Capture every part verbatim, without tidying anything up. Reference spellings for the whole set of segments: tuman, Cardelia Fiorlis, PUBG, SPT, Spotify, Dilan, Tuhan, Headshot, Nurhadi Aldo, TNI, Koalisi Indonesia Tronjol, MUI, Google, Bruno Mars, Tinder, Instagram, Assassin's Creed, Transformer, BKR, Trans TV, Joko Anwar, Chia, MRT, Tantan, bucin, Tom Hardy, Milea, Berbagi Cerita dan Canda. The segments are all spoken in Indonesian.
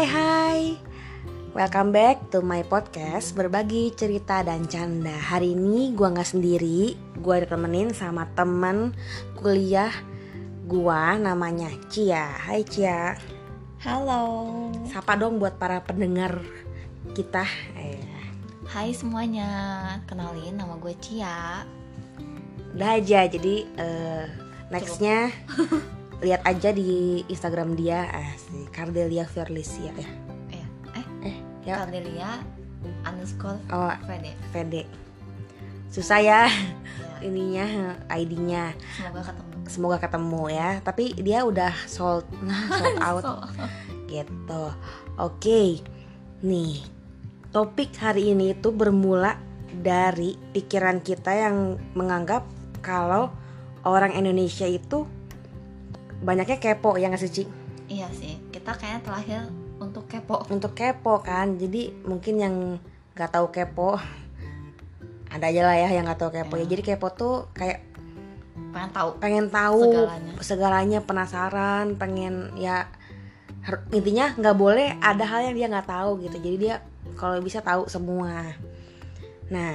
Hai hai, welcome back to my podcast Berbagi Cerita dan Canda. Hari ini gue gak sendiri, gue ditemenin sama temen kuliah gue namanya Chia. Hai Chia. Halo. Sapa dong buat para pendengar kita. Hai semuanya, kenalin nama gue Chia. Udah aja, jadi uh, nextnya lihat aja di Instagram dia, eh, si Cardelia Fiorlis ya. Eh, eh, eh ya. Cardelia underscore oh, V D. V D. Susah ya, ya. Ininya I D-nya. Semoga ketemu. Semoga ketemu ya. Tapi dia udah sold, sold out. so. Gitu. Oke, okay. Nih topik hari ini itu bermula dari pikiran kita yang menganggap kalau orang Indonesia itu banyaknya kepo, ya nggak sih Ci? Iya sih, kita kayaknya terlahir untuk kepo. Untuk kepo kan, jadi mungkin yang nggak tahu kepo ada aja lah ya yang nggak tahu kepo ya. Jadi kepo tuh kayak pengen tahu, pengen tahu segalanya, segalanya penasaran, pengen ya intinya nggak boleh ada hal yang dia nggak tahu gitu. Jadi dia kalau bisa tahu semua. Nah,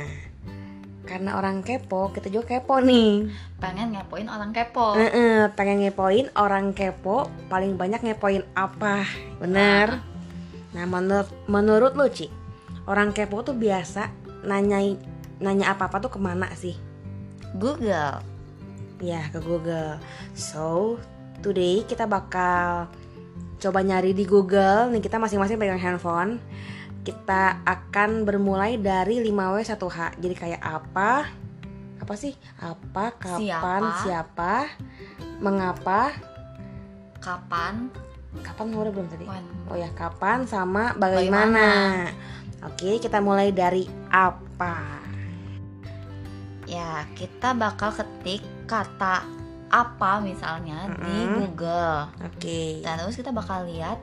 karena orang kepo, kita juga kepo nih. Pengen ngepoin orang kepo. E-e, pengen ngepoin orang kepo, paling banyak ngepoin apa? Bener. Nah, menur- menurut lo Ci, orang kepo tuh biasa nanyai, nanya apa-apa tuh kemana sih? Google. Ya, ke Google. So, today kita bakal coba nyari di Google. Nih, kita masing-masing pegang handphone. Kita akan bermulai dari lima W satu H. Jadi kayak apa? Apa sih? Apa, kapan, siapa, siapa, mengapa, kapan. Kapan udah belum tadi? When. Oh ya, kapan sama bagaimana. bagaimana. Oke, kita mulai dari apa. Ya, kita bakal ketik kata apa misalnya mm-hmm. di Google. Oke. Terus kita bakal lihat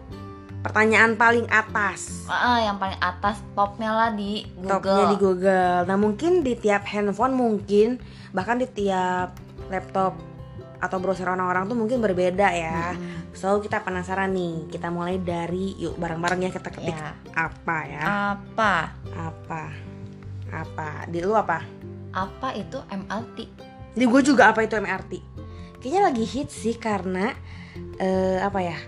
pertanyaan paling atas, uh, yang paling atas popnya lah di Google. Topnya di Google. Nah mungkin di tiap handphone mungkin bahkan di tiap laptop atau browser orang-orang tuh mungkin berbeda ya. Hmm. So kita penasaran nih. Kita mulai dari yuk bareng-bareng ya kita ketik ya. Apa ya? Apa? Apa? Apa? Di lu apa? Apa itu M R T? Di gue juga apa itu M R T? Kayaknya lagi hits sih karena uh, apa ya?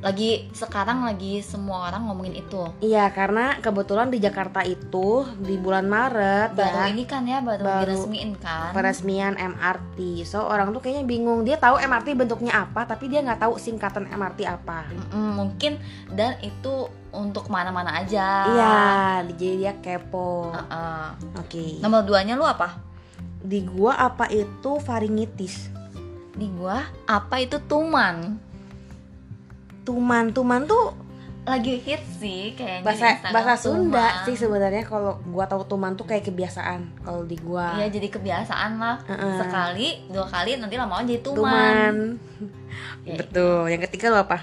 Lagi sekarang lagi semua orang ngomongin itu. Iya, karena kebetulan di Jakarta itu di bulan Maret baru ya, ini kan ya baru, baru diresmiin kan. Peresmian M R T. So orang tuh kayaknya bingung, dia tahu M R T bentuknya apa tapi dia nggak tahu singkatan M R T apa. Mm-mm, mungkin dan itu untuk mana-mana aja. Iya, jadi dia kepo. Uh-uh. Oke. Okay. Nomor duanya lu apa? Di gua apa itu faringitis? Di gua apa itu tuman? Tuman, tuman tuh lagi hits sih kayaknya. Bahasa bahasa Sunda tuman sih sebenarnya. Kalau gua tahu tuman tuh kayak kebiasaan kalau di gua. Iya, jadi kebiasaan lah. Uh-uh. Sekali, dua kali nanti lama-lama jadi tuman. Tuman. Ya, betul. Yang ketiga lo apa?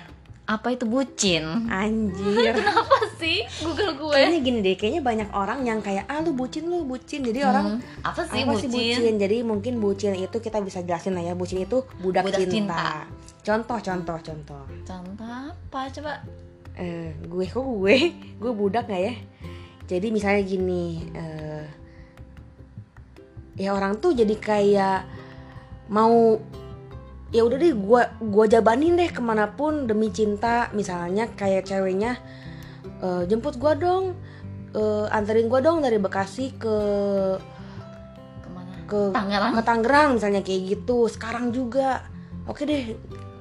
Apa itu bucin? Anjir. Kenapa sih Google gue? Kayaknya gini deh, kayaknya banyak orang yang kayak ah lu bucin lu bucin. Jadi hmm, orang apa sih apa bucin? bucin? Jadi mungkin bucin itu kita bisa jelasin lah ya. Bucin itu budak, budak cinta. cinta. Contoh, contoh, contoh. Contoh apa coba? Eh, gue kok gue, gue budak nggak ya? Jadi misalnya gini, eh, ya orang tuh jadi kayak mau, ya udah deh, gue gue jabanin deh kemanapun demi cinta. Misalnya kayak ceweknya, eh, jemput gue dong, eh, anterin gue dong dari Bekasi ke kemana? Ke Tangerang, ke Tangerang misalnya kayak gitu. Sekarang juga, oke deh.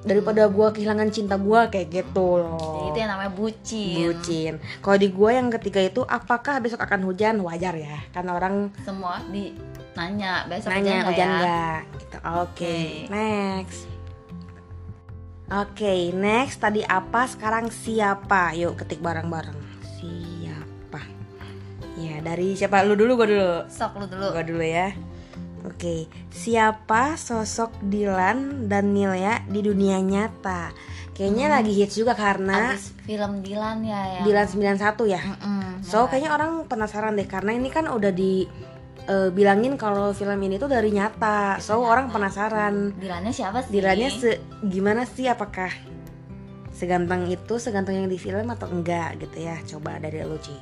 Daripada gue kehilangan cinta gue kayak gitu loh. Jadi itu yang namanya bucin. Bucin. Kalau di gue yang ketiga itu apakah besok akan hujan, wajar ya, karena orang semua di nanya besok nanya, hujan, hujan nggak? Ya? Gitu. Oke, okay. okay. next. Oke, okay, next tadi apa? Sekarang siapa? Yuk ketik bareng-bareng. Siapa? Ya dari siapa? Lu dulu, gue dulu. Sok lu dulu. Gue dulu ya. Oke, siapa sosok Dilan dan Milea di dunia nyata? Kayaknya hmm. lagi hits juga karena abis film Dilan ya, ya. Dilan sembilan puluh satu ya. Mm-mm, so ya, kayaknya orang penasaran deh karena ini kan udah dibilangin uh, kalau film ini tuh dari nyata. So nyata. Orang penasaran. Dilannya siapa sih? Dilannya se- gimana sih? Apakah seganteng itu, seganteng yang di film atau enggak gitu ya. Coba dari lu, Ci.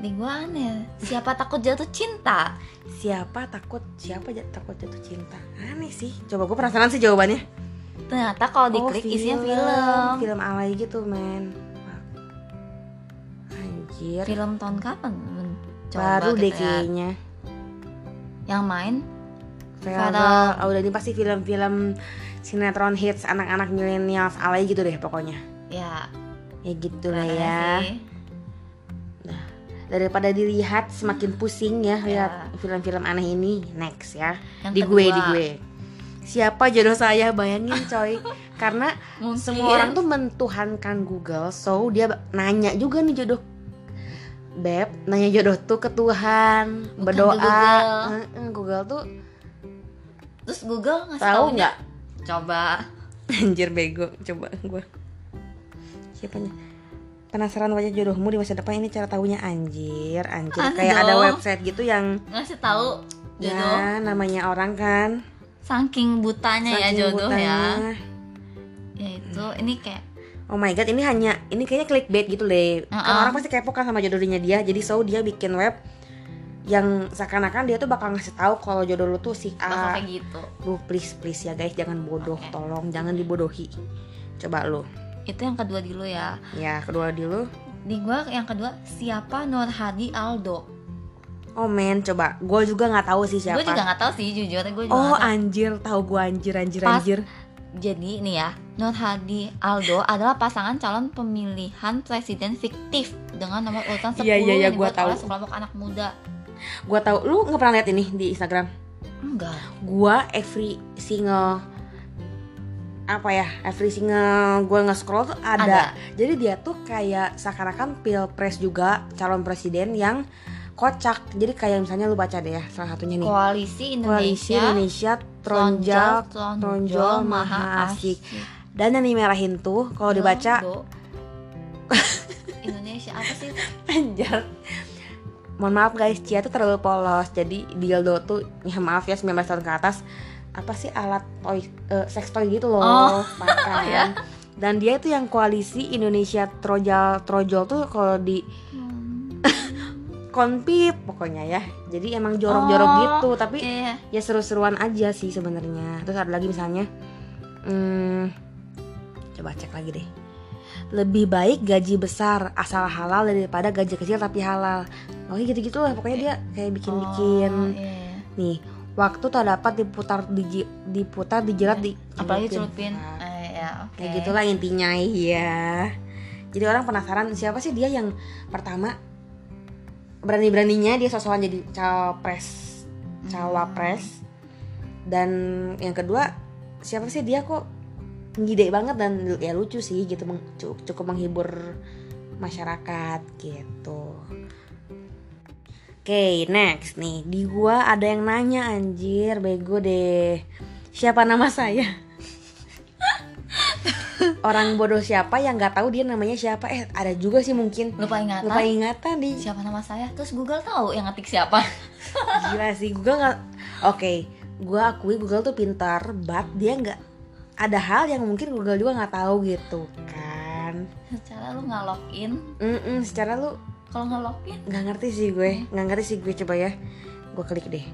Nih gue aneh, siapa takut jatuh cinta? Siapa takut, siapa jat, takut jatuh cinta? Aneh sih, coba gue penasaran sih jawabannya. Ternyata kalau diklik oh, isinya film Film alay gitu, men. Anjir. Film tahun kapan? Coba baru deh kayaknya. Yang main? Farel. Oh, udah ini pasti film-film sinetron hits anak-anak milenial alay gitu deh pokoknya. Ya. Ya gitu lah ya. Sih. Nah, daripada dilihat semakin pusing ya, ya. Lihat film-film aneh ini. Next ya. Yang di kedua. gue di gue. Siapa jodoh saya, bayangin coy. Karena mungkin semua orang tuh mentuhankan Google, so dia nanya juga nih jodoh. Beb, nanya jodoh tuh ke Tuhan, bukan berdoa. Google. Google tuh terus Google ngasih tahu enggak? Coba. Anjir bego, coba gue. Siapanya? Penasaran wajah jodohmu di masa depan, ini cara tahunya anjir, anjir. Ando. Kayak ada website gitu yang ngasih tahu jodoh. Ya, namanya orang kan. Saking butanya Saking ya jodoh butanya. ya. Ya itu, ini kayak oh my god, ini hanya ini kayaknya clickbait gitu deh. Uh-uh. Kan orang pasti kepo kan sama jodohnya dia. Jadi so dia bikin web yang seakan-akan dia tuh bakal ngasih tahu kalau jodoh lu tuh si A. Kayak gitu. Duh, please please ya guys, jangan bodoh, okay. Tolong jangan dibodohi. Coba lu. Itu yang kedua di lu ya. Ya, kedua di lu. Di gua yang kedua, siapa Nurhadi Aldo? Oh men, coba. Gua juga enggak tahu sih siapa. Gua juga enggak tahu sih, jujur gua juga. Oh, anjir, tahu gua anjir anjir Pas, anjir. Jadi nih ya, Nurhadi Aldo adalah pasangan calon pemilihan presiden fiktif dengan nomor urutan sepuluh yeah, yeah, yeah, yang dibuat oleh sekelompok anak muda. Gua tahu, lu nggak pernah lihat ini di Instagram? Enggak. Gua every single apa ya, every single gua nge-scroll tuh ada. ada. Jadi dia tuh kayak seakan-akan pilpres juga, calon presiden yang kocak. Jadi kayak misalnya lu baca deh ya salah satunya nih. Koalisi Indonesia, Koalisi Indonesia Tronjol, Tronjol, Tronjol Maha Asik. Dan yang dimerahin tuh kalau dibaca Indonesia apa sih? Anjir. Mohon maaf guys, Chia tuh terlalu polos. Jadi dildo tuh, ya maaf ya, sembilan belas tahun ke atas. Apa sih alat toy, uh, sex toy gitu loh, oh. Pakai. Oh, ya? Dan dia itu yang Koalisi Indonesia Tronjol, Tronjol tuh kalau di hmm. konpip pokoknya ya. Jadi emang jorok-jorok oh, gitu, tapi yeah. ya seru-seruan aja sih sebenarnya. Terus ada lagi misalnya, hmm, coba cek lagi deh. Lebih baik gaji besar asal halal daripada gaji kecil tapi halal. Oh gitu-gitu lah, pokoknya dia kayak bikin-bikin oh, iya. Nih, waktu tak dapat diputar digi, diputar dijerat di apalagi celupin. Nah, uh, ya, okay. Kayak gitulah intinya ya. Jadi orang penasaran siapa sih dia yang pertama berani-beraninya dia sosokan jadi cawapres, cawapres. Hmm. Dan yang kedua, siapa sih dia kok ngide banget dan ya lucu sih gitu, cukup menghibur masyarakat gitu. Oke, okay, next nih. Di gua ada yang nanya, anjir, bego deh. Siapa nama saya? Orang bodoh siapa yang enggak tahu dia namanya siapa? Eh, ada juga sih mungkin lupa ingatan. Lupa ingatan di siapa nama saya? Terus Google tahu yang ngetik siapa. Gila sih, Google enggak. Oke, okay, gua akui Google tuh pintar, but dia enggak ada hal yang mungkin Google juga enggak tahu gitu kan. Secara lu enggak login? Heeh, secara lu kalau nge-login nggak ngerti sih gue nggak ngerti sih gue coba ya gue klik deh.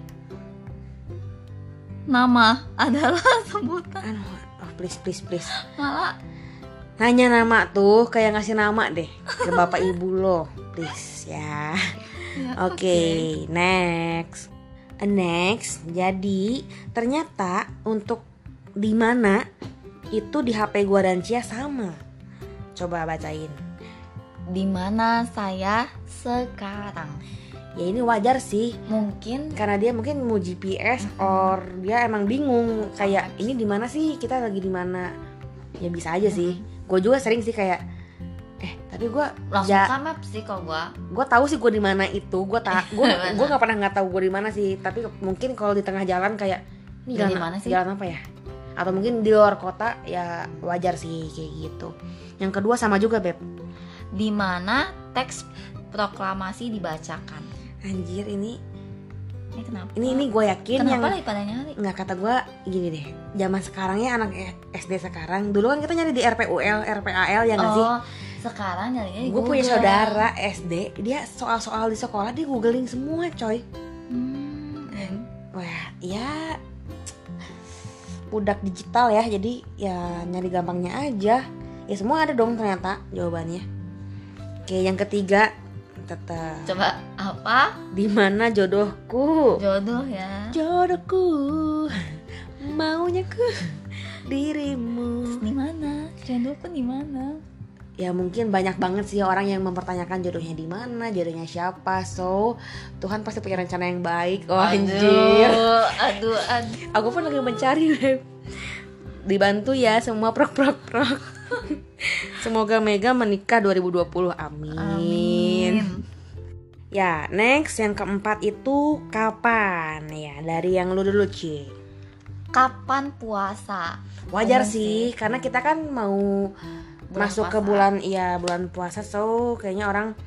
Nama adalah sebutan. Aduh, oh please please please malah nanya nama tuh kayak ngasih nama deh ke bapak ibu lo, please ya, ya oke okay, okay. next next jadi ternyata untuk di mana itu di H P gue dan Cia sama, coba bacain. Di mana saya sekarang? Ya ini wajar sih. Mungkin karena dia mungkin mau G P S mm-hmm. or dia emang bingung kayak ini di mana sih? Kita lagi di mana? Ya bisa aja mm-hmm. sih. Gue juga sering sih kayak eh tapi gue langsung ja, sama sih kalau gue. Gue tahu sih gue di mana itu. Gue tak gue gue nggak pernah nggak tahu gue di mana sih. Tapi mungkin kalau di tengah jalan kayak ini jalan, dimana sih? Jalan apa ya? Atau mungkin di luar kota ya wajar sih kayak gitu. Yang kedua sama juga beb. Di mana teks proklamasi dibacakan? Anjir ini Ya, kenapa? Ini ini gue yakin kenapa yang lagi pada nyari? Nggak, kata gue gini deh, zaman sekarangnya anak S D sekarang, dulu kan kita nyari di R P U L, R P A L ya nggak oh, sih? Sekarang nyarinya di Google. Gue punya saudara S D, dia soal-soal di sekolah dia googling semua, coy. Hmm. Wah, ya budak digital ya, jadi ya nyari gampangnya aja. Ya semua ada dong ternyata jawabannya. Oke, yang ketiga tetap. Coba apa? Di mana jodohku? Jodoh ya. Jodohku. Maunya ku dirimu. Di mana? Jodohku di mana? Ya mungkin banyak banget sih orang yang mempertanyakan jodohnya di mana, jodohnya siapa. So, Tuhan pasti punya rencana yang baik. Oh, aduh, anjir. Aduh, aduh. Aku pun lagi mencari, Beb. Dibantu ya semua prok prok prok. Semoga Mega menikah dua ribu dua puluh. Amin. Amin. Ya, next yang keempat itu kapan? Ya, dari yang lu dulu, Ci. Kapan puasa? Wajar Umum sih, karena kita kan mau bulan masuk puasa. Ke bulan iya bulan puasa, so kayaknya orang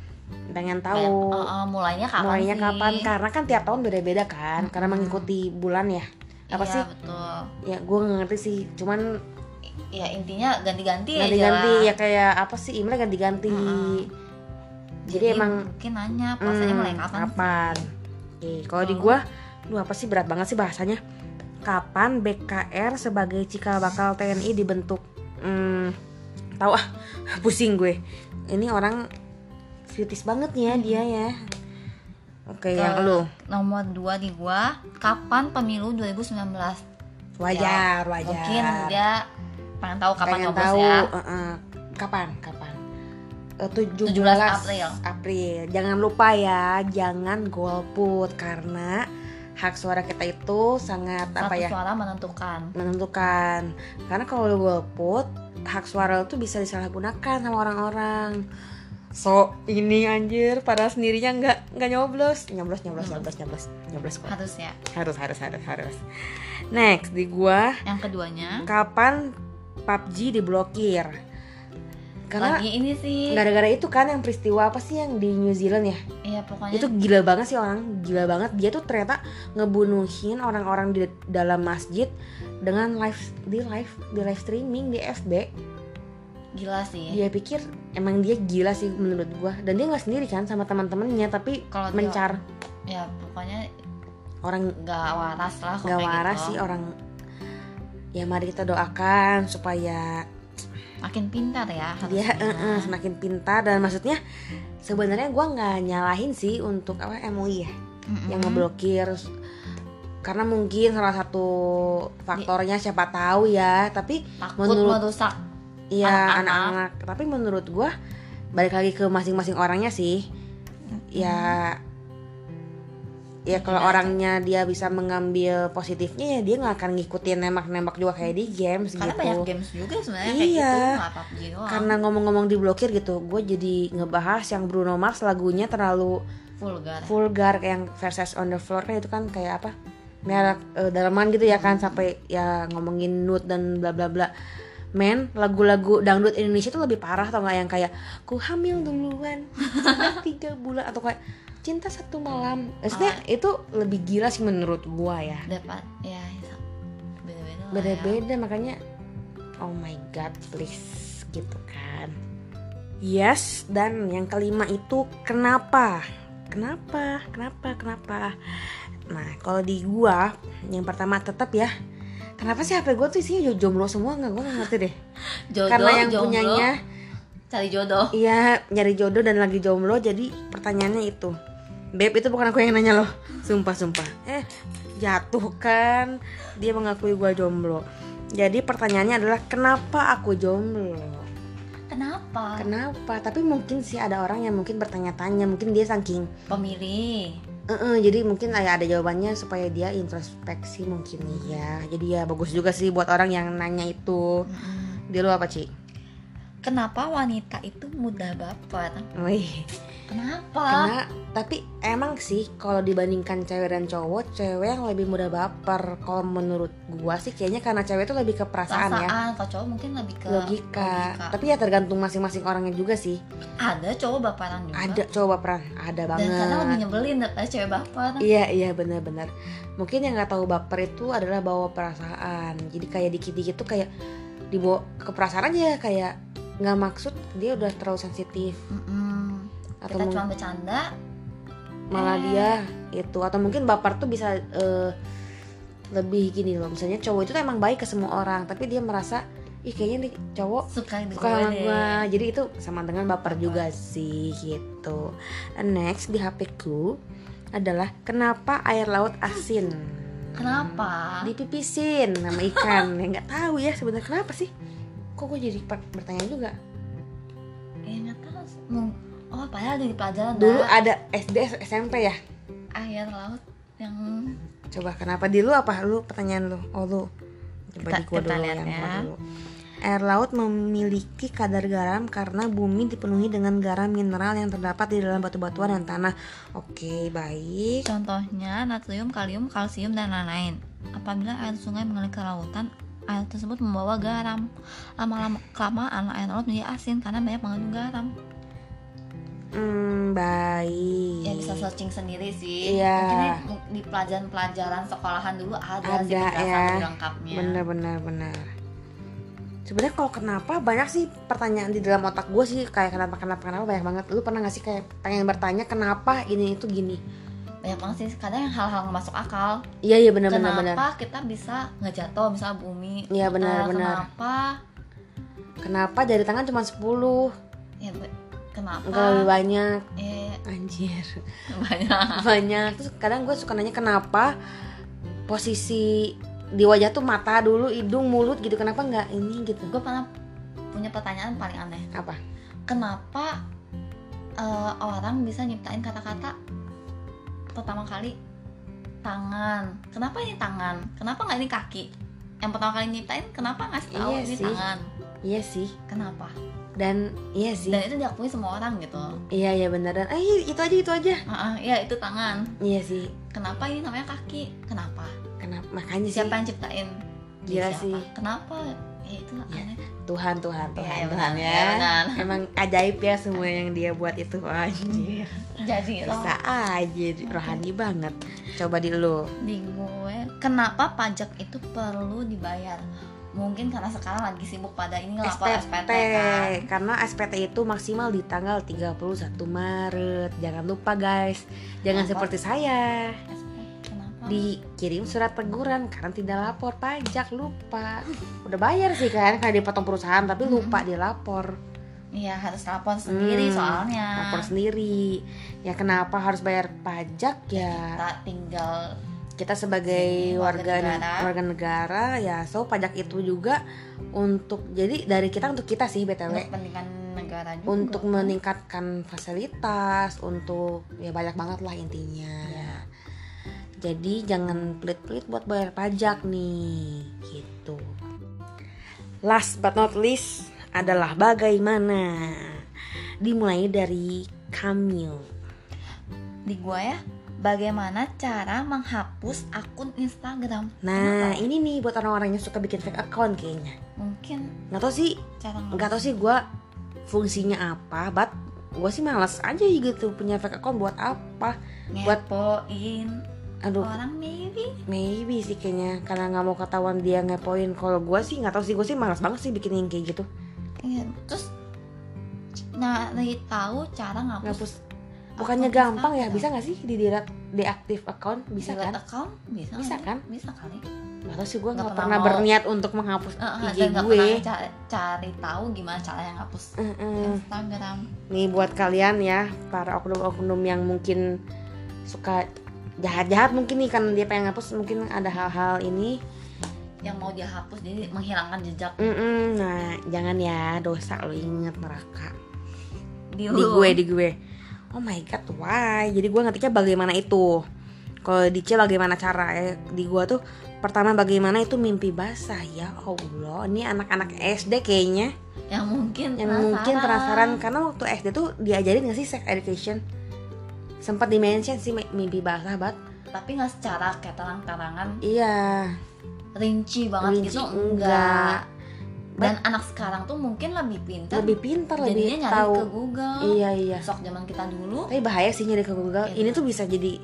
pengen tahu Kayak, uh, uh, mulainya kapan mulainya sih? kapan karena kan tiap tahun beda-beda kan, hmm. karena mengikuti bulan ya apa iya, sih betul. Ya gue nggak ngerti sih, cuman ya intinya ganti-ganti ganti-ganti aja ya, kayak apa sih Imlek ganti-ganti. hmm. jadi, jadi emang mungkin nanya puasanya hmm, mulai kapan, kapan? Oke, kalau di gue lu apa sih, berat banget sih bahasanya. Kapan B K R sebagai cikal bakal T N I dibentuk? hmm. Tahu ah, pusing gue. Ini orang kritis banget ya hmm. dia ya. Oke, yang lu. Nomor dua di gua, kapan pemilu dua ribu sembilan belas? Wajar, ya, wajar. Mungkin dia pengen tahu kapan ngobrolnya. Uh, uh, kapan, kapan? Uh, tujuh belas April. April. Jangan lupa ya, jangan golput karena hak suara kita itu sangat Satu apa ya? suara menentukan. Menentukan. Karena kalau lu golput, hak suara itu bisa disalahgunakan sama orang-orang. So ini anjir, pada sendirinya nggak nggak nyoblos, nyoblos nyoblos nyoblos nyoblos nyoblos. Kok. Harus ya. Harus harus harus harus. Next di gua. Yang keduanya. Kapan P U B G diblokir? Karena lagi ini sih. Gara-gara itu kan yang peristiwa apa sih yang di New Zealand ya? Iya pokoknya. Itu gila banget sih, orang gila banget. Dia tuh ternyata ngebunuhin orang-orang di dalam masjid dengan live di live di live streaming di F B. Gila sih. Dia pikir emang dia gila sih menurut gua, dan dia nggak sendiri kan sama teman-temannya, tapi kalau mencar. Dia, ya pokoknya orang nggak waras lah. Nggak waras gitu. Sih orang. Ya mari kita doakan supaya makin pintar ya. Dia uh-uh, semakin pintar, dan maksudnya sebenarnya gua nggak nyalahin sih untuk apa M U I ya mm-hmm. yang ngeblokir. Karena mungkin salah satu faktornya siapa tahu ya, tapi takut menurut merusak iya anak-anak. anak-anak tapi menurut gue balik lagi ke masing-masing orangnya sih. hmm. ya ya kalau orangnya dia bisa mengambil positifnya, ya dia nggak akan ngikutin nembak-nembak juga kayak di games karena gitu, karena banyak games juga sebenarnya kayak iya. gitu. Karena ngomong-ngomong diblokir gitu, gue jadi ngebahas yang Bruno Mars lagunya terlalu vulgar vulgar yang Verses on the Floor kan, itu kan kayak apa merek uh, dalaman gitu ya kan, sampai ya ngomongin nude dan bla bla bla. Men, lagu-lagu dangdut Indonesia tuh lebih parah tau gak, yang kayak ku hamil duluan tiga bulan atau kayak cinta satu malam. Maksudnya oh. itu lebih gila sih menurut gua ya. Dapat ya beda-beda. Beda-beda ya. Makanya oh my god please gitu kan. Yes, dan yang kelima itu kenapa? Kenapa? Kenapa? Kenapa? Nah, kalau di gua yang pertama tetap ya. Kenapa sih H P gua tuh isinya jomblo semua? Enggak, gua enggak ngerti deh. Jodoh, karena yang jomblo, punyanya cari jodoh. Iya, nyari jodoh dan lagi jomblo, jadi pertanyaannya itu. Beb, itu bukan aku yang nanya loh. Sumpah, sumpah. Eh, jatuh kan. Dia mengakui gua jomblo. Jadi pertanyaannya adalah kenapa aku jomblo? Kenapa? Kenapa? Tapi mungkin sih ada orang yang mungkin bertanya-tanya, mungkin dia saking pemilih. Uh-uh, jadi mungkin ada jawabannya supaya dia introspeksi mungkin ya. Jadi ya bagus juga sih buat orang yang nanya itu. Dia lu apa, Ci? Kenapa wanita itu mudah baper? Wih, Kenapa? Karena tapi emang sih kalau dibandingkan cewek dan cowok, cewek yang lebih mudah baper. Kalau menurut gua sih kayaknya karena cewek itu lebih ke perasaan, perasaan ya. Kalau cowok mungkin lebih ke logika. logika. Tapi ya tergantung masing-masing orangnya juga sih. Ada cowok baperan juga. Ada cowok baperan, ada banget. Dan kadang lebih nyebelin daripada cewek baperan. Iya iya benar-benar. Mungkin yang nggak tahu baper itu adalah bawa perasaan. Jadi kayak dikit-dikit tuh kayak dibawa ke perasaan aja, kayak nggak maksud, dia udah terlalu sensitif. Mm-mm. Atau kita cuma bercanda. Malah eh. dia itu, atau mungkin baper tuh bisa uh, lebih gini loh. Misalnya cowok itu tuh emang baik ke semua orang, tapi dia merasa ih kayaknya nih cowok suka, suka sama gue. Jadi itu sama dengan baper juga oh. sih gitu. Next di H P ku adalah kenapa air laut asin? Kenapa? Dipipisin sama ikan. Ya nggak tahu ya sebenarnya kenapa sih? Kok gue jadi bertanya juga? Eh nggak tahu. Mung- Oh, padahal dari pelajaran dulu dah. Ada S D S M P ya? Air laut yang coba kenapa di lu apa lu pertanyaan lu? Oh lu. Coba di gua dulu yang dulu. Air laut memiliki kadar garam karena bumi dipenuhi dengan garam mineral yang terdapat di dalam batu-batuan dan tanah. Oke, baik. Contohnya natrium, kalium, kalsium dan lain-lain. Apabila air sungai mengalir ke lautan, air tersebut membawa garam. Lama-lama kelamaan air laut menjadi asin karena banyak mengandung garam. Hmm, baik. Ya bisa searching sendiri sih. Iya. Mungkin di pelajaran-pelajaran sekolahan dulu ada, ada sih penjelasan ya. Lengkapnya. Benar, benar, benar. Sebenarnya kalau kenapa banyak sih pertanyaan di dalam otak gue sih, kayak kenapa kenapa kenapa banyak banget. Lu pernah nggak sih kayak pengen bertanya kenapa ini itu gini? Banyak banget sih. Kadang hal-hal nggak masuk akal. Iya iya benar benar benar. Kenapa kita bisa ngejatuh misalnya bumi? Iya benar benar. Kenapa? Kenapa jari tangan cuma sepuluh? Ya benar. Kenapa? Enggak lebih banyak eh. Anjir Banyak Banyak Terus kadang gue suka nanya kenapa posisi di wajah tuh mata dulu, hidung, mulut gitu. Kenapa enggak ini gitu. Gue pernah punya pertanyaan paling aneh. Apa? Kenapa uh, orang bisa nyiptain kata-kata pertama kali tangan. Kenapa ini tangan? Kenapa enggak ini kaki? Yang pertama kali nyiptain kenapa ngasih tahu iya ini sih. Tangan. Iya sih. Kenapa? Dan iya sih. Dan itu diakui semua orang gitu. Iya iya benar dan eh itu aja itu aja. Heeh, iya itu tangan. Iya sih. Kenapa ini namanya kaki? Kenapa? Kenapa? Makanya siapa sih. yang ciptain? Gila sih. Kenapa? Ya itu ya. Aneh. Tuhan Tuhan Tuhan ya, Tuhan ya. ya. Benar. Emang ajaib ya semua yang dia buat itu. Anjir. Jadi bisa aja rohani banget. Coba di lu. Di gue. Kenapa pajak itu perlu dibayar? Mungkin karena sekarang lagi sibuk pada ini lapor S P T kan. Karena S P T itu maksimal di tanggal tiga puluh satu Maret. Jangan lupa guys. Jangan lapor. Seperti saya. S P T kenapa? Dikirim surat teguran karena tidak lapor pajak, lupa. Udah bayar sih kan karena dipotong perusahaan tapi lupa hmm. dilapor. Iya, harus lapor sendiri hmm, soalnya. Lapor sendiri. Ya kenapa harus bayar pajak ya? Kita tinggal kita sebagai warga negara. warga negara ya so pajak itu juga untuk jadi dari kita untuk kita sih B T W untuk meningkatkan fasilitas untuk ya banyak banget lah intinya ya. Jadi jangan pelit-pelit buat bayar pajak nih gitu. Last but not least adalah bagaimana dimulai dari Kamil di gua ya. Bagaimana cara menghapus akun Instagram? Nah, ini nih buat orang-orang yang suka bikin fake account kayaknya. Mungkin. Nggak tau sih. Cara nggak tau sih gue fungsinya apa, but gue sih malas aja gitu punya fake account buat apa? Buat ngepoin. Aduh. Orang maybe. Maybe sih kayaknya karena nggak mau ketahuan dia ngepoin. Kalau gue sih nggak tau sih, gue sih malas banget sih bikin yang kayak gitu. Iya. Terus, nah, lagi tahu cara ngapus. Ngapus. Bukannya gampang ya, bisa gak sih di-delete, deaktif account? Bisa kan? Account? Bisa, bisa kan? Bisa kali. Gak tau sih, gue gak, gak pernah mau... berniat untuk menghapus uh, I G gak gue. Gak pernah cari, cari tahu gimana cara yang ngapus uh-uh. Instagram. Nih buat kalian ya, para oknum-oknum yang mungkin suka jahat-jahat mungkin nih kan dia pengen ngapus, mungkin ada hal-hal ini yang mau dia hapus, jadi menghilangkan jejak. Uh-uh. Nah, jangan ya, dosa lo, inget neraka. Di, di gue, di gue. Oh my god, why? Jadi gue ngetiknya bagaimana itu. Kalau di Chia bagaimana cara ya? Di gue tuh Pertama, bagaimana itu mimpi basah? Ya Allah, ini anak-anak S D kayaknya. Yang mungkin Yang penasaran. mungkin penasaran karena waktu S D tuh diajarin enggak sih sex education? Sempat di-mention sih mimpi basah, bat. Tapi enggak secara kayak terang-terangan. Iya. Rinci banget Rinci gitu enggak. Dan but, anak sekarang tuh mungkin lebih pintar. Lebih pintar lebih nyari tahu. Ke Google. Iya, iya. Sok zaman kita dulu. Tapi bahaya sih nyari ke Google. Gitu. Ini tuh bisa jadi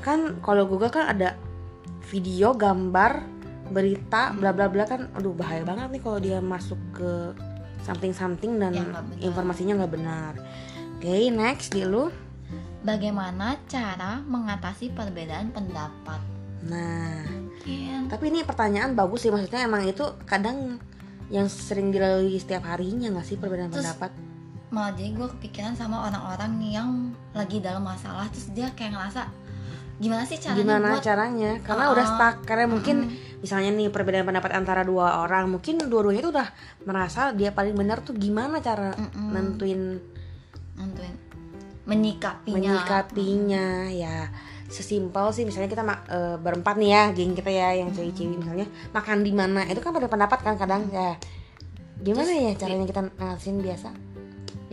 kan kalau Google kan ada video, gambar, berita, bla bla bla kan, aduh bahaya banget nih kalau dia masuk ke something-something dan ya, gak informasinya nggak benar. Oke, okay, next di lu. Bagaimana cara mengatasi perbedaan pendapat? Nah, mungkin. Tapi ini pertanyaan bagus sih, maksudnya emang itu kadang yang sering dilalui setiap harinya nggak sih perbedaan terus, pendapat? Malah jadi gue kepikiran sama orang-orang yang lagi dalam masalah terus dia kayak ngerasa gimana sih caranya gimana buat... caranya karena uh-uh. udah stuck karena mungkin uh-uh. misalnya nih perbedaan pendapat antara dua orang mungkin dua-duanya itu udah merasa dia paling benar tuh gimana cara uh-uh. nentuin nentuin menyikapinya menyikapinya uh-huh. ya sesimpel sih misalnya kita uh, berempat nih ya geng kita ya yang cewek-cewek misalnya makan di mana itu kan pada pendapat kan kadang ya gimana Just, ya caranya kita ngasihin biasa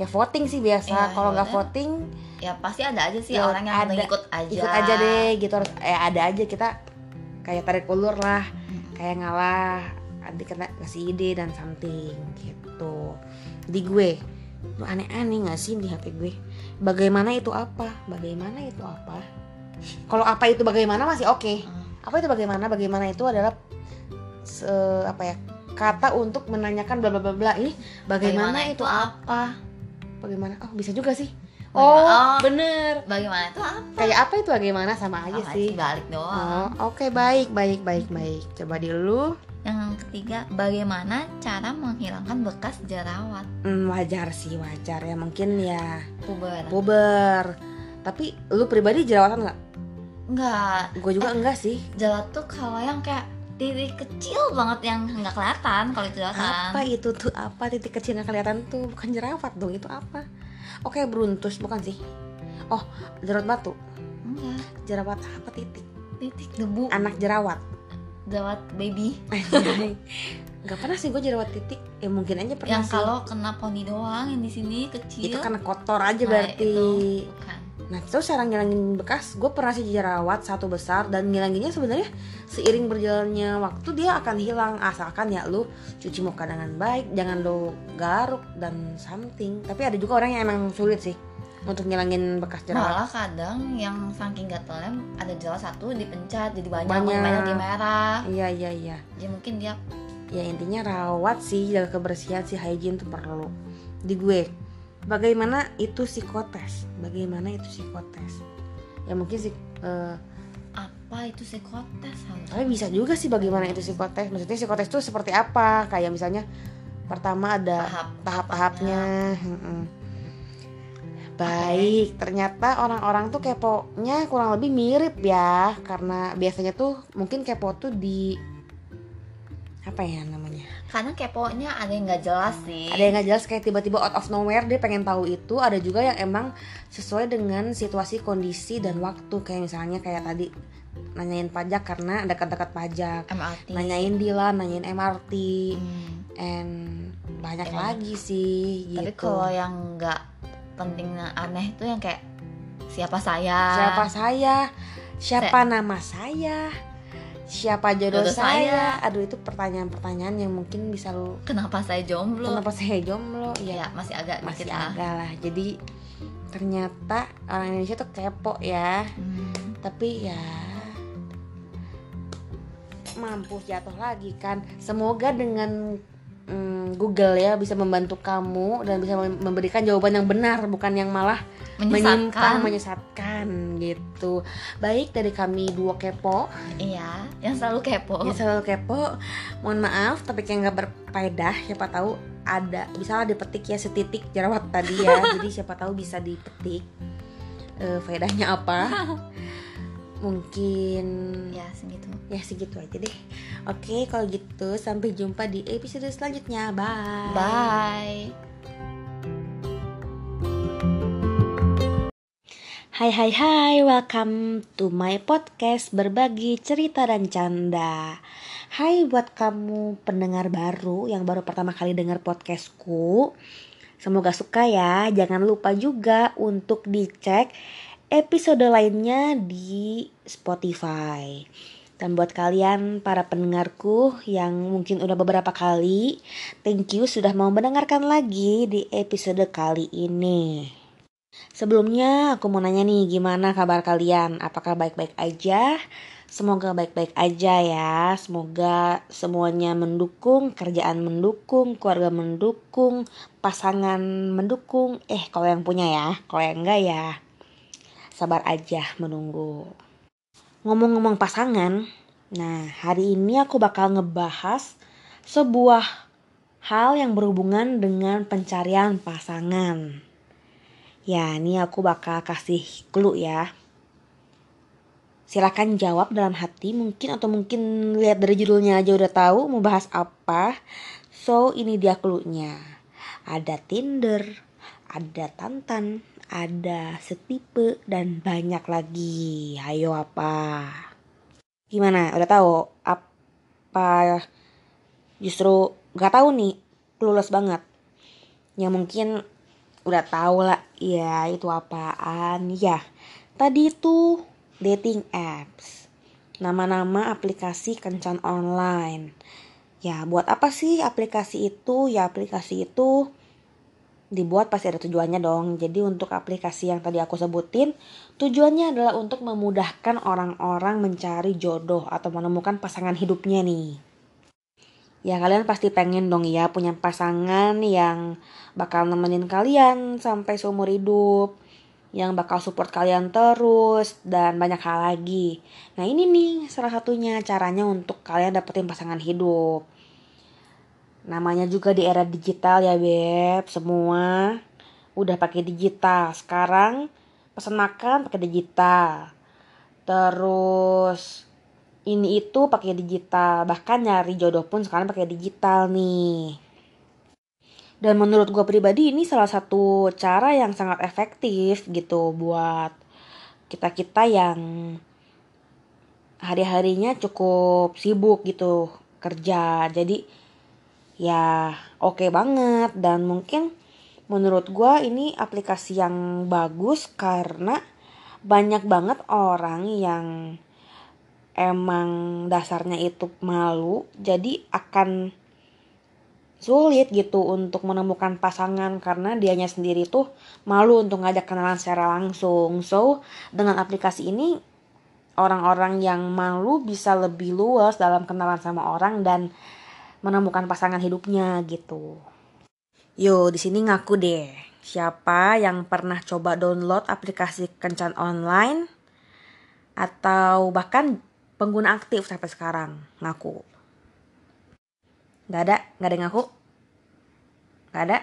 ya voting sih biasa ya, kalau nggak ya. voting ya pasti ada aja sih ya, orang yang ada, ikut aja ikut aja deh gitu harus ya ada aja kita kayak tarik ulur lah hmm. kayak ngalah nanti kena ngasih ide dan something gitu di gue lu aneh-aneh nggak sih di H P gue bagaimana itu apa bagaimana itu apa kalau apa itu bagaimana masih oke okay. hmm. apa itu bagaimana bagaimana itu adalah se, apa ya kata untuk menanyakan bla bla bla bla ini bagaimana, bagaimana itu apa bagaimana oh bisa juga sih oh, oh bener bagaimana itu apa kayak apa itu bagaimana sama aja oh, sih balik doang oh, oke okay, baik baik baik baik coba di lu yang ketiga bagaimana cara menghilangkan bekas jerawat hmm, wajar sih wajar ya mungkin ya puber puber tapi lu pribadi jerawatan nggak nggak gue juga eh, enggak sih jerawat tuh kalau yang kayak titik kecil banget yang nggak kelihatan kalau itu jerawatan apa itu tuh apa titik kecil yang kelihatan tuh bukan jerawat dong itu apa oke okay, bruntus bukan sih oh jerawat batu enggak jerawat apa titik titik debu anak jerawat jerawat baby nggak pernah sih gue jerawat titik ya mungkin aja pernah yang kalau kena poni doang yang di sini kecil itu karena kotor aja nah, berarti itu bukan. Nah terus cara ngilangin bekas, gue pernah sih jerawat satu besar dan ngilanginnya sebenarnya seiring berjalannya waktu dia akan hilang asalkan ya lu cuci muka dengan baik, jangan lu garuk dan something. Tapi ada juga orang yang emang sulit sih untuk ngilangin bekas jerawat. Malah kadang yang saking gatalnya ada jerawat satu dipencet jadi banyak, banyak, banyak di merah. Iya iya iya. Ya mungkin dia. Ya intinya rawat sih, jaga kebersihan sih, hygiene tuh perlu. Di gue. Bagaimana itu psikotes? Bagaimana itu psikotes? Ya mungkin sih uh, apa itu psikotes? Tapi bisa juga sih bagaimana itu psikotes. Maksudnya psikotes itu seperti apa? Kayak misalnya pertama ada Tahap, tahap-tahapnya. Hmm. Baik, okay. Ternyata orang-orang tuh kepo-nya kurang lebih mirip ya, karena biasanya tuh mungkin kepo tuh di apa ya namanya? Kadang kepo-nya ada yang nggak jelas sih. Ada yang nggak jelas kayak tiba-tiba out of nowhere dia pengen tahu itu. Ada juga yang emang sesuai dengan situasi, kondisi dan waktu. Kayak misalnya kayak tadi nanyain pajak karena dekat-dekat pajak. M R T. Nanyain Dilan, nanyain M R T, hmm. and banyak yeah. lagi sih. Tapi gitu. Kalau yang nggak penting aneh itu yang kayak siapa saya? Siapa saya? Siapa Se- nama saya? Siapa jodoh, jodoh saya? saya? Aduh itu pertanyaan-pertanyaan yang mungkin bisa lu kenapa saya jomblo? Kenapa saya jomblo? Iya ya, masih agak masih agak lah. lah. Jadi ternyata orang Indonesia tuh kepo ya. Hmm. Tapi ya mampus jatuh lagi kan. Semoga dengan mm, Google ya bisa membantu kamu dan bisa memberikan jawaban yang benar bukan yang malah menyimpang, menyesatkan gitu. Baik dari kami dua kepo. Iya, yang selalu kepo. Yang selalu kepo. Mohon maaf, tapi kayak nggak berfaedah. Siapa tahu ada, bisa lah dipetik ya setitik jerawat tadi ya. Jadi siapa tahu bisa dipetik. E, faedahnya apa? Mungkin ya segitu. Ya segitu aja deh. Oke, kalau gitu sampai jumpa di episode selanjutnya. Bye. Bye. Hai hai hai, welcome to my podcast Berbagi Cerita dan Canda. Hai buat kamu pendengar baru yang baru pertama kali dengar podcastku, semoga suka ya. Jangan lupa juga untuk dicek episode lainnya di Spotify. Dan buat kalian para pendengarku yang mungkin udah beberapa kali, thank you sudah mau mendengarkan lagi di episode kali ini. Sebelumnya aku mau nanya nih, gimana kabar kalian? Apakah baik-baik aja? Semoga baik-baik aja ya. Semoga semuanya mendukung, kerjaan mendukung, keluarga mendukung, pasangan mendukung. Eh kalau yang punya ya, kalau yang enggak ya sabar aja menunggu. Ngomong-ngomong pasangan, nah hari ini aku bakal ngebahas sebuah hal yang berhubungan dengan pencarian pasangan. Ya, ini aku bakal kasih clue ya. Silakan jawab dalam hati, mungkin atau mungkin lihat dari judulnya aja udah tahu mau bahas apa. So, ini dia clue-nya. Ada Tinder, ada Tantan, ada setipe, dan banyak lagi. Ayo apa? Gimana? Udah tahu? Apa justru gak tahu nih? Clueless banget. Yang mungkin udah tahu lah ya itu apaan ya. Tadi itu dating apps. Nama-nama aplikasi kencan online. Ya buat apa sih aplikasi itu? Ya aplikasi itu dibuat pasti ada tujuannya dong. Jadi untuk aplikasi yang tadi aku sebutin, tujuannya adalah untuk memudahkan orang-orang mencari jodoh atau menemukan pasangan hidupnya nih. Ya kalian pasti pengen dong ya punya pasangan yang bakal nemenin kalian sampai seumur hidup, yang bakal support kalian terus, dan banyak hal lagi. Nah ini nih salah satunya caranya untuk kalian dapetin pasangan hidup. Namanya juga di era digital ya beb, semua udah pakai digital. Sekarang pesan makan pakai digital, terus ini itu pakai digital, bahkan nyari jodoh pun sekarang pakai digital nih. Dan menurut gue pribadi ini salah satu cara yang sangat efektif gitu buat kita-kita yang hari-harinya cukup sibuk gitu kerja. Jadi ya oke okay banget, dan mungkin menurut gue ini aplikasi yang bagus karena banyak banget orang yang emang dasarnya itu malu. Jadi akan sulit gitu untuk menemukan pasangan karena dianya sendiri tuh malu untuk ngajak kenalan secara langsung. So dengan aplikasi ini orang-orang yang malu bisa lebih luas dalam kenalan sama orang dan menemukan pasangan hidupnya gitu. Yo, di sini ngaku deh. Siapa yang pernah coba download aplikasi kencan online atau bahkan pengguna aktif sampai sekarang? Ngaku. Gak ada, gak ada yang ngaku. Gak ada.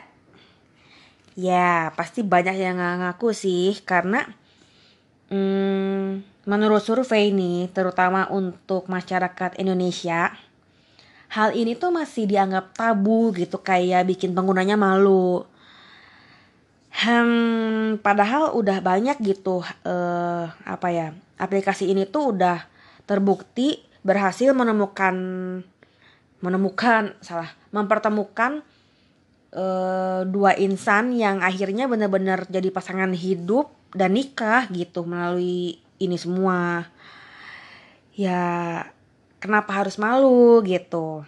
Ya, pasti banyak yang gak ngaku sih karena hmm, menurut survei nih, terutama untuk masyarakat Indonesia, hal ini tuh masih dianggap tabu gitu, kayak bikin penggunanya malu. Hmm, padahal udah banyak gitu eh, apa ya, aplikasi ini tuh udah terbukti berhasil menemukan menemukan salah mempertemukan eh, dua insan yang akhirnya benar-benar jadi pasangan hidup dan nikah gitu melalui ini semua. Ya kenapa harus malu gitu?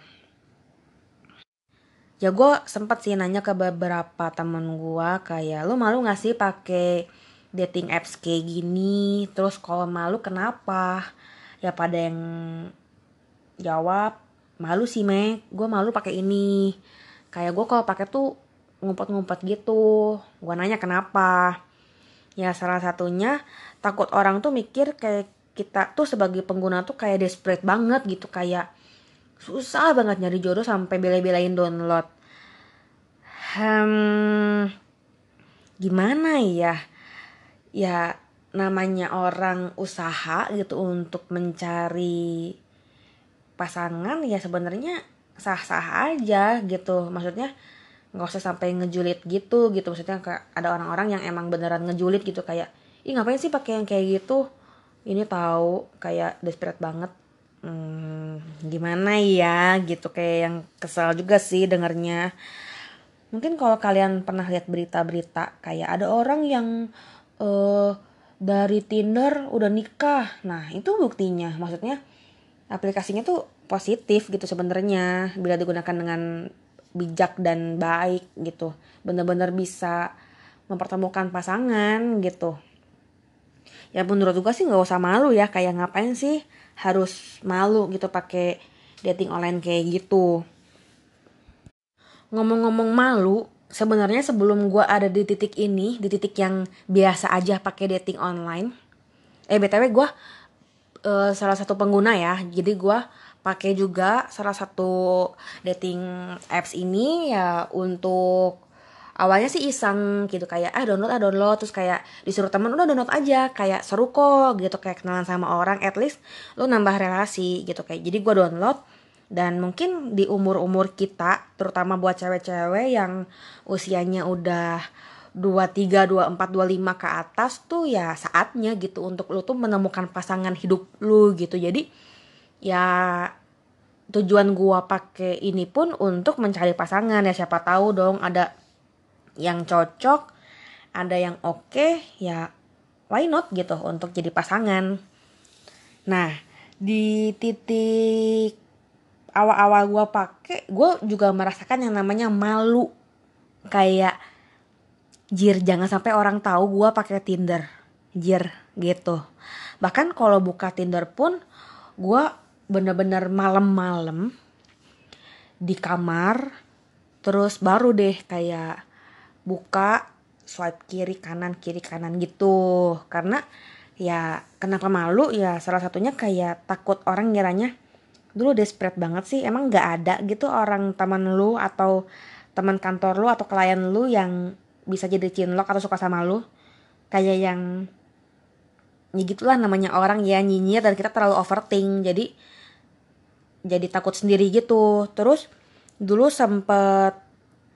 Ya gue sempet sih nanya ke beberapa temen gue, kayak lu malu gak sih pakai dating apps kayak gini? Terus kalau malu kenapa? Ya pada yang jawab, malu sih Mek, gue malu pakai ini. Kayak gue kalau pakai tuh ngumpet-ngumpet gitu. Gue nanya kenapa? Ya salah satunya takut orang tuh mikir kayak kita tuh sebagai pengguna tuh kayak desperate banget gitu, kayak susah banget nyari jodoh sampai bela-belain download. Hmm, gimana ya? Ya namanya orang usaha gitu untuk mencari pasangan ya sebenarnya sah-sah aja gitu. Maksudnya nggak usah sampai ngejulit gitu gitu. Maksudnya kayak ada orang-orang yang emang beneran ngejulit gitu, kayak ih ngapain sih pakai yang kayak gitu, ini tahu kayak desperate banget. Hmm, gimana ya gitu, kayak yang kesal juga sih dengernya. Mungkin kalau kalian pernah lihat berita-berita kayak ada orang yang uh, dari Tinder udah nikah. Nah itu buktinya, maksudnya aplikasinya tuh positif gitu sebenarnya bila digunakan dengan bijak dan baik gitu, bener-bener bisa mempertemukan pasangan gitu. Ya menurut gue sih nggak usah malu ya, kayak ngapain sih harus malu gitu pakai dating online kayak gitu. Ngomong-ngomong malu, sebenarnya sebelum gue ada di titik ini, di titik yang biasa aja pakai dating online, eh btw gue uh, salah satu pengguna ya, jadi gue pakai juga salah satu dating apps ini ya untuk awalnya sih iseng gitu, kayak ah download, ah download. Terus kayak disuruh teman, udah download aja, kayak seru kok gitu, kayak kenalan sama orang, at least lo nambah relasi gitu kayak. Jadi gue download, dan mungkin di umur-umur kita, terutama buat cewek-cewek yang usianya udah dua puluh tiga, dua puluh empat, dua puluh lima ke atas tuh ya saatnya gitu untuk lo tuh menemukan pasangan hidup lo gitu. Jadi ya tujuan gue pakai ini pun untuk mencari pasangan ya, siapa tahu dong ada yang cocok, ada yang oke, okay, ya why not gitu untuk jadi pasangan. Nah di titik awal-awal gue pakai, gue juga merasakan yang namanya malu, kayak jir jangan sampai orang tahu gue pakai Tinder, jir gitu. Bahkan kalau buka Tinder pun gue bener-bener malam-malam di kamar, terus baru deh kayak buka, swipe kiri kanan kiri kanan gitu. Karena ya kenapa malu, ya salah satunya kayak takut orang ngiranya dulu desperate banget sih, emang nggak ada gitu orang teman lu atau teman kantor lu atau klien lu yang bisa jadi cinlok atau suka sama lu, kayak yang ya gitulah namanya orang ya nyinyir, dan kita terlalu overthink jadi jadi takut sendiri gitu. Terus dulu sempet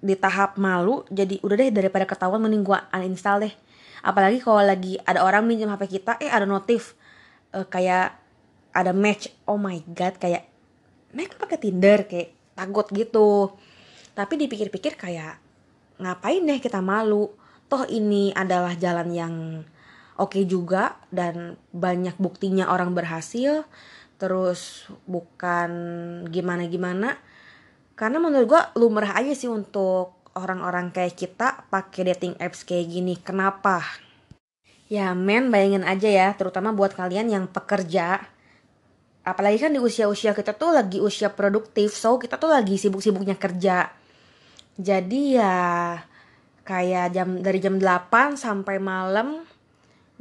di tahap malu, jadi udah deh daripada ketahuan mending gue uninstall deh. Apalagi kalau lagi ada orang minjem H P kita, eh ada notif uh, kayak ada match, oh my god, kayak mereka pakai Tinder, kayak takut gitu. Tapi dipikir-pikir kayak ngapain deh kita malu, toh ini adalah jalan yang oke juga dan banyak buktinya orang berhasil. Terus bukan gimana-gimana, karena menurut gue lumrah aja sih untuk orang-orang kayak kita pakai dating apps kayak gini. Kenapa? Ya men, bayangin aja ya, terutama buat kalian yang pekerja. Apalagi kan di usia-usia kita tuh lagi usia produktif, so kita tuh lagi sibuk-sibuknya kerja. Jadi ya kayak jam dari jam delapan sampai malam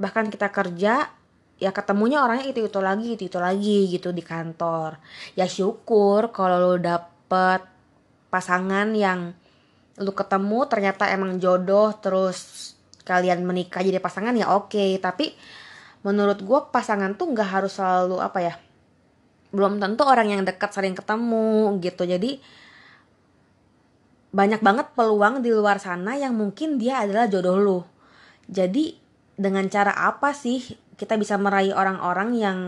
bahkan kita kerja, ya ketemunya orangnya itu-itu lagi, itu-itu lagi gitu di kantor. Ya syukur kalau lo dapet pasangan yang lu ketemu ternyata emang jodoh, terus kalian menikah jadi pasangan ya oke okay. Tapi menurut gue pasangan tuh gak harus selalu apa ya, belum tentu orang yang dekat sering ketemu gitu. Jadi banyak banget peluang di luar sana yang mungkin dia adalah jodoh lu. Jadi dengan cara apa sih kita bisa meraih orang-orang yang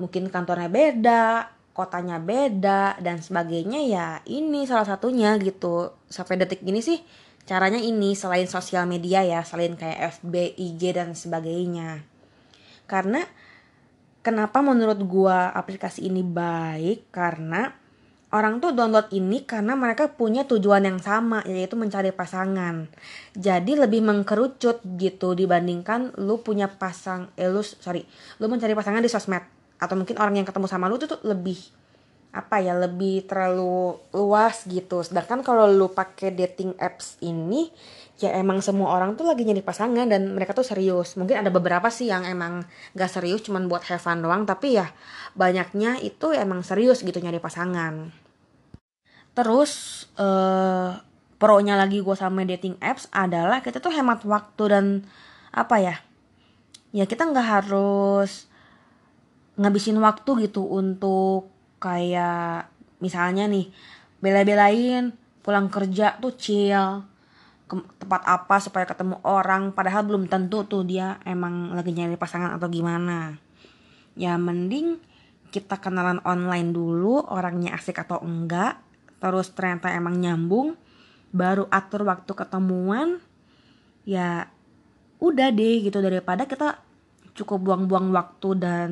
mungkin kantornya beda, kotanya beda dan sebagainya? Ya ini salah satunya gitu. Sampai detik ini sih caranya ini, selain sosial media ya, selain kayak F B, I G dan sebagainya. Karena kenapa menurut gua aplikasi ini baik, karena orang tuh download ini karena mereka punya tujuan yang sama, yaitu mencari pasangan. Jadi lebih mengkerucut gitu dibandingkan lu punya pasang eh, lu, sorry lu mencari pasangan di sosmed, atau mungkin orang yang ketemu sama lu tuh, tuh lebih apa ya, lebih terlalu luas gitu. Sedangkan kalau lu pakai dating apps ini ya emang semua orang tuh lagi nyari pasangan dan mereka tuh serius. Mungkin ada beberapa sih yang emang gak serius cuman buat have fun doang, tapi ya banyaknya itu emang serius gitu nyari pasangan. Terus eh, pro-nya lagi gue sama dating apps adalah kita tuh hemat waktu dan apa ya, ya kita gak harus ngabisin waktu gitu untuk kayak misalnya nih bela-belain pulang kerja tuh chill, ke tempat apa supaya ketemu orang, padahal belum tentu tuh dia emang lagi nyari pasangan atau gimana. Ya mending kita kenalan online dulu, orangnya asik atau enggak, terus ternyata emang nyambung, baru atur waktu ketemuan. Ya udah deh gitu, daripada kita cukup buang-buang waktu dan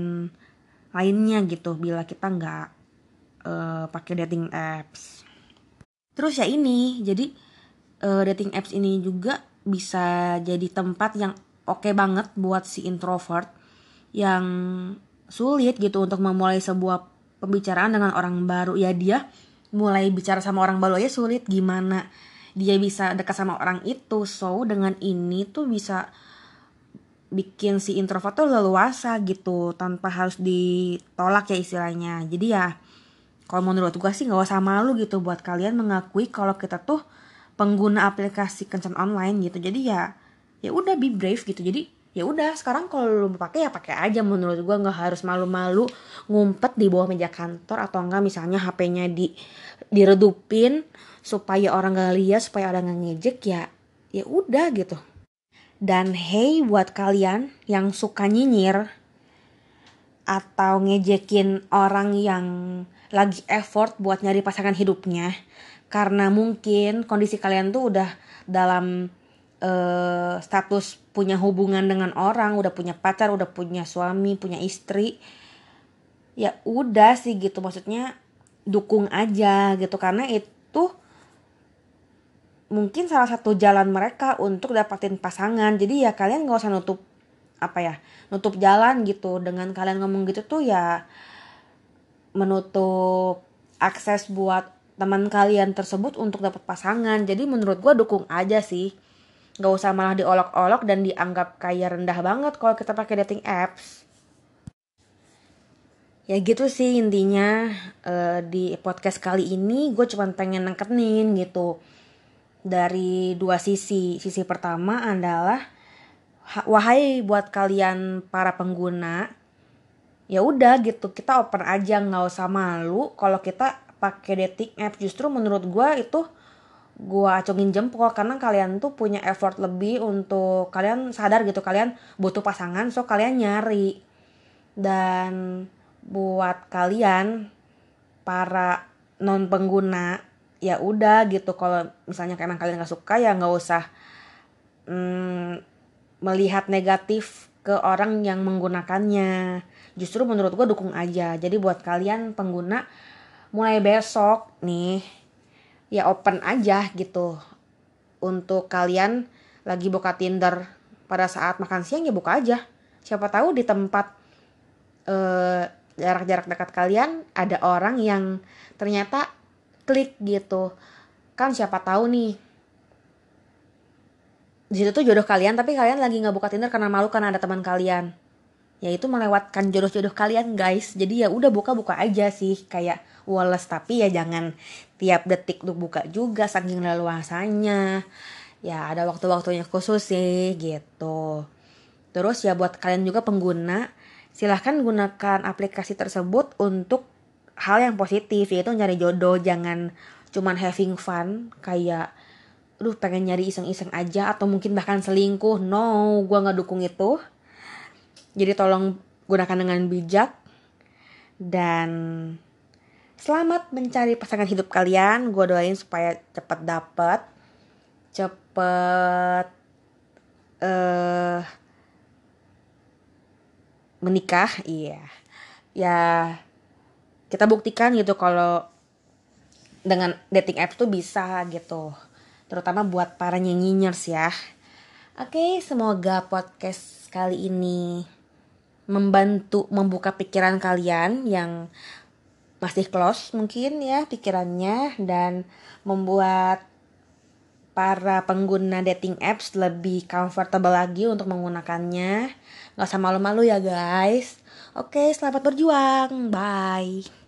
lainnya gitu bila kita nggak uh, pakai dating apps. Terus ya ini, jadi uh, dating apps ini juga bisa jadi tempat yang oke banget buat si introvert yang sulit gitu untuk memulai sebuah pembicaraan dengan orang baru. Ya dia mulai bicara sama orang baru aja sulit, gimana dia bisa dekat sama orang itu. So dengan ini tuh bisa bikin si introvert tuh leluasa gitu, tanpa harus ditolak ya istilahnya. Jadi ya kalau menurut gue sih gak usah malu gitu buat kalian mengakui kalau kita tuh pengguna aplikasi kencan online gitu. Jadi ya ya udah, be brave gitu. Jadi ya udah, sekarang kalau lu mau pakai ya pakai aja. Menurut gue nggak harus malu-malu ngumpet di bawah meja kantor, atau enggak misalnya H P-nya di diredupin supaya orang nggak lihat, supaya orang nggak ngejek. Ya ya udah gitu. Dan hey buat kalian yang suka nyinyir atau ngejekin orang yang lagi effort buat nyari pasangan hidupnya, karena mungkin kondisi kalian tuh udah dalam Uh, status punya hubungan dengan orang, udah punya pacar, udah punya suami, punya istri. Ya udah sih gitu, maksudnya dukung aja gitu, karena itu mungkin salah satu jalan mereka untuk dapatin pasangan. Jadi ya kalian gak usah nutup apa ya, nutup jalan gitu. Dengan kalian ngomong gitu tuh ya menutup akses buat teman kalian tersebut untuk dapat pasangan. Jadi menurut gue dukung aja sih, gak usah malah diolok-olok dan dianggap kayak rendah banget kalau kita pakai dating apps. Ya gitu sih intinya, e, di podcast kali ini gue cuma pengen nengketin gitu dari dua sisi. Sisi pertama adalah, wahai buat kalian para pengguna, ya udah gitu, kita open aja, gak usah malu kalau kita pakai dating apps. Justru menurut gue itu gue acungin jempol, karena kalian tuh punya effort lebih untuk kalian sadar gitu kalian butuh pasangan, so kalian nyari. Dan buat kalian para non pengguna, ya udah gitu, kalau misalnya emang kalian nggak suka ya nggak usah hmm, melihat negatif ke orang yang menggunakannya. Justru menurut gue dukung aja. Jadi buat kalian pengguna, mulai besok nih ya open aja gitu. Untuk kalian lagi buka Tinder pada saat makan siang, ya buka aja. Siapa tahu di tempat eh, jarak-jarak dekat kalian ada orang yang ternyata klik gitu. Kan siapa tahu nih, di situ tuh jodoh kalian, tapi kalian lagi gak buka Tinder karena malu karena ada teman kalian. Ya itu melewatkan jodoh-jodoh kalian guys. Jadi ya udah, buka-buka aja sih, kayak wales, tapi ya jangan tiap detik lu buka juga saking leluasannya. Ya ada waktu-waktunya khusus sih gitu. Terus ya buat kalian juga pengguna, silahkan gunakan aplikasi tersebut untuk hal yang positif, yaitu nyari jodoh. Jangan cuman having fun kayak aduh pengen nyari iseng-iseng aja, atau mungkin bahkan selingkuh. No, gua gak dukung itu. Jadi tolong gunakan dengan bijak. Dan selamat mencari pasangan hidup kalian. Gue doain supaya cepat dapet, cepat uh, menikah. Iya, ya kita buktikan gitu kalau dengan dating apps tuh bisa gitu, terutama buat para nyinyers ya. Oke, semoga podcast kali ini membantu membuka pikiran kalian yang masih close mungkin ya pikirannya, dan membuat para pengguna dating apps lebih comfortable lagi untuk menggunakannya. Gak usah malu-malu ya guys. Oke, selamat berjuang. Bye.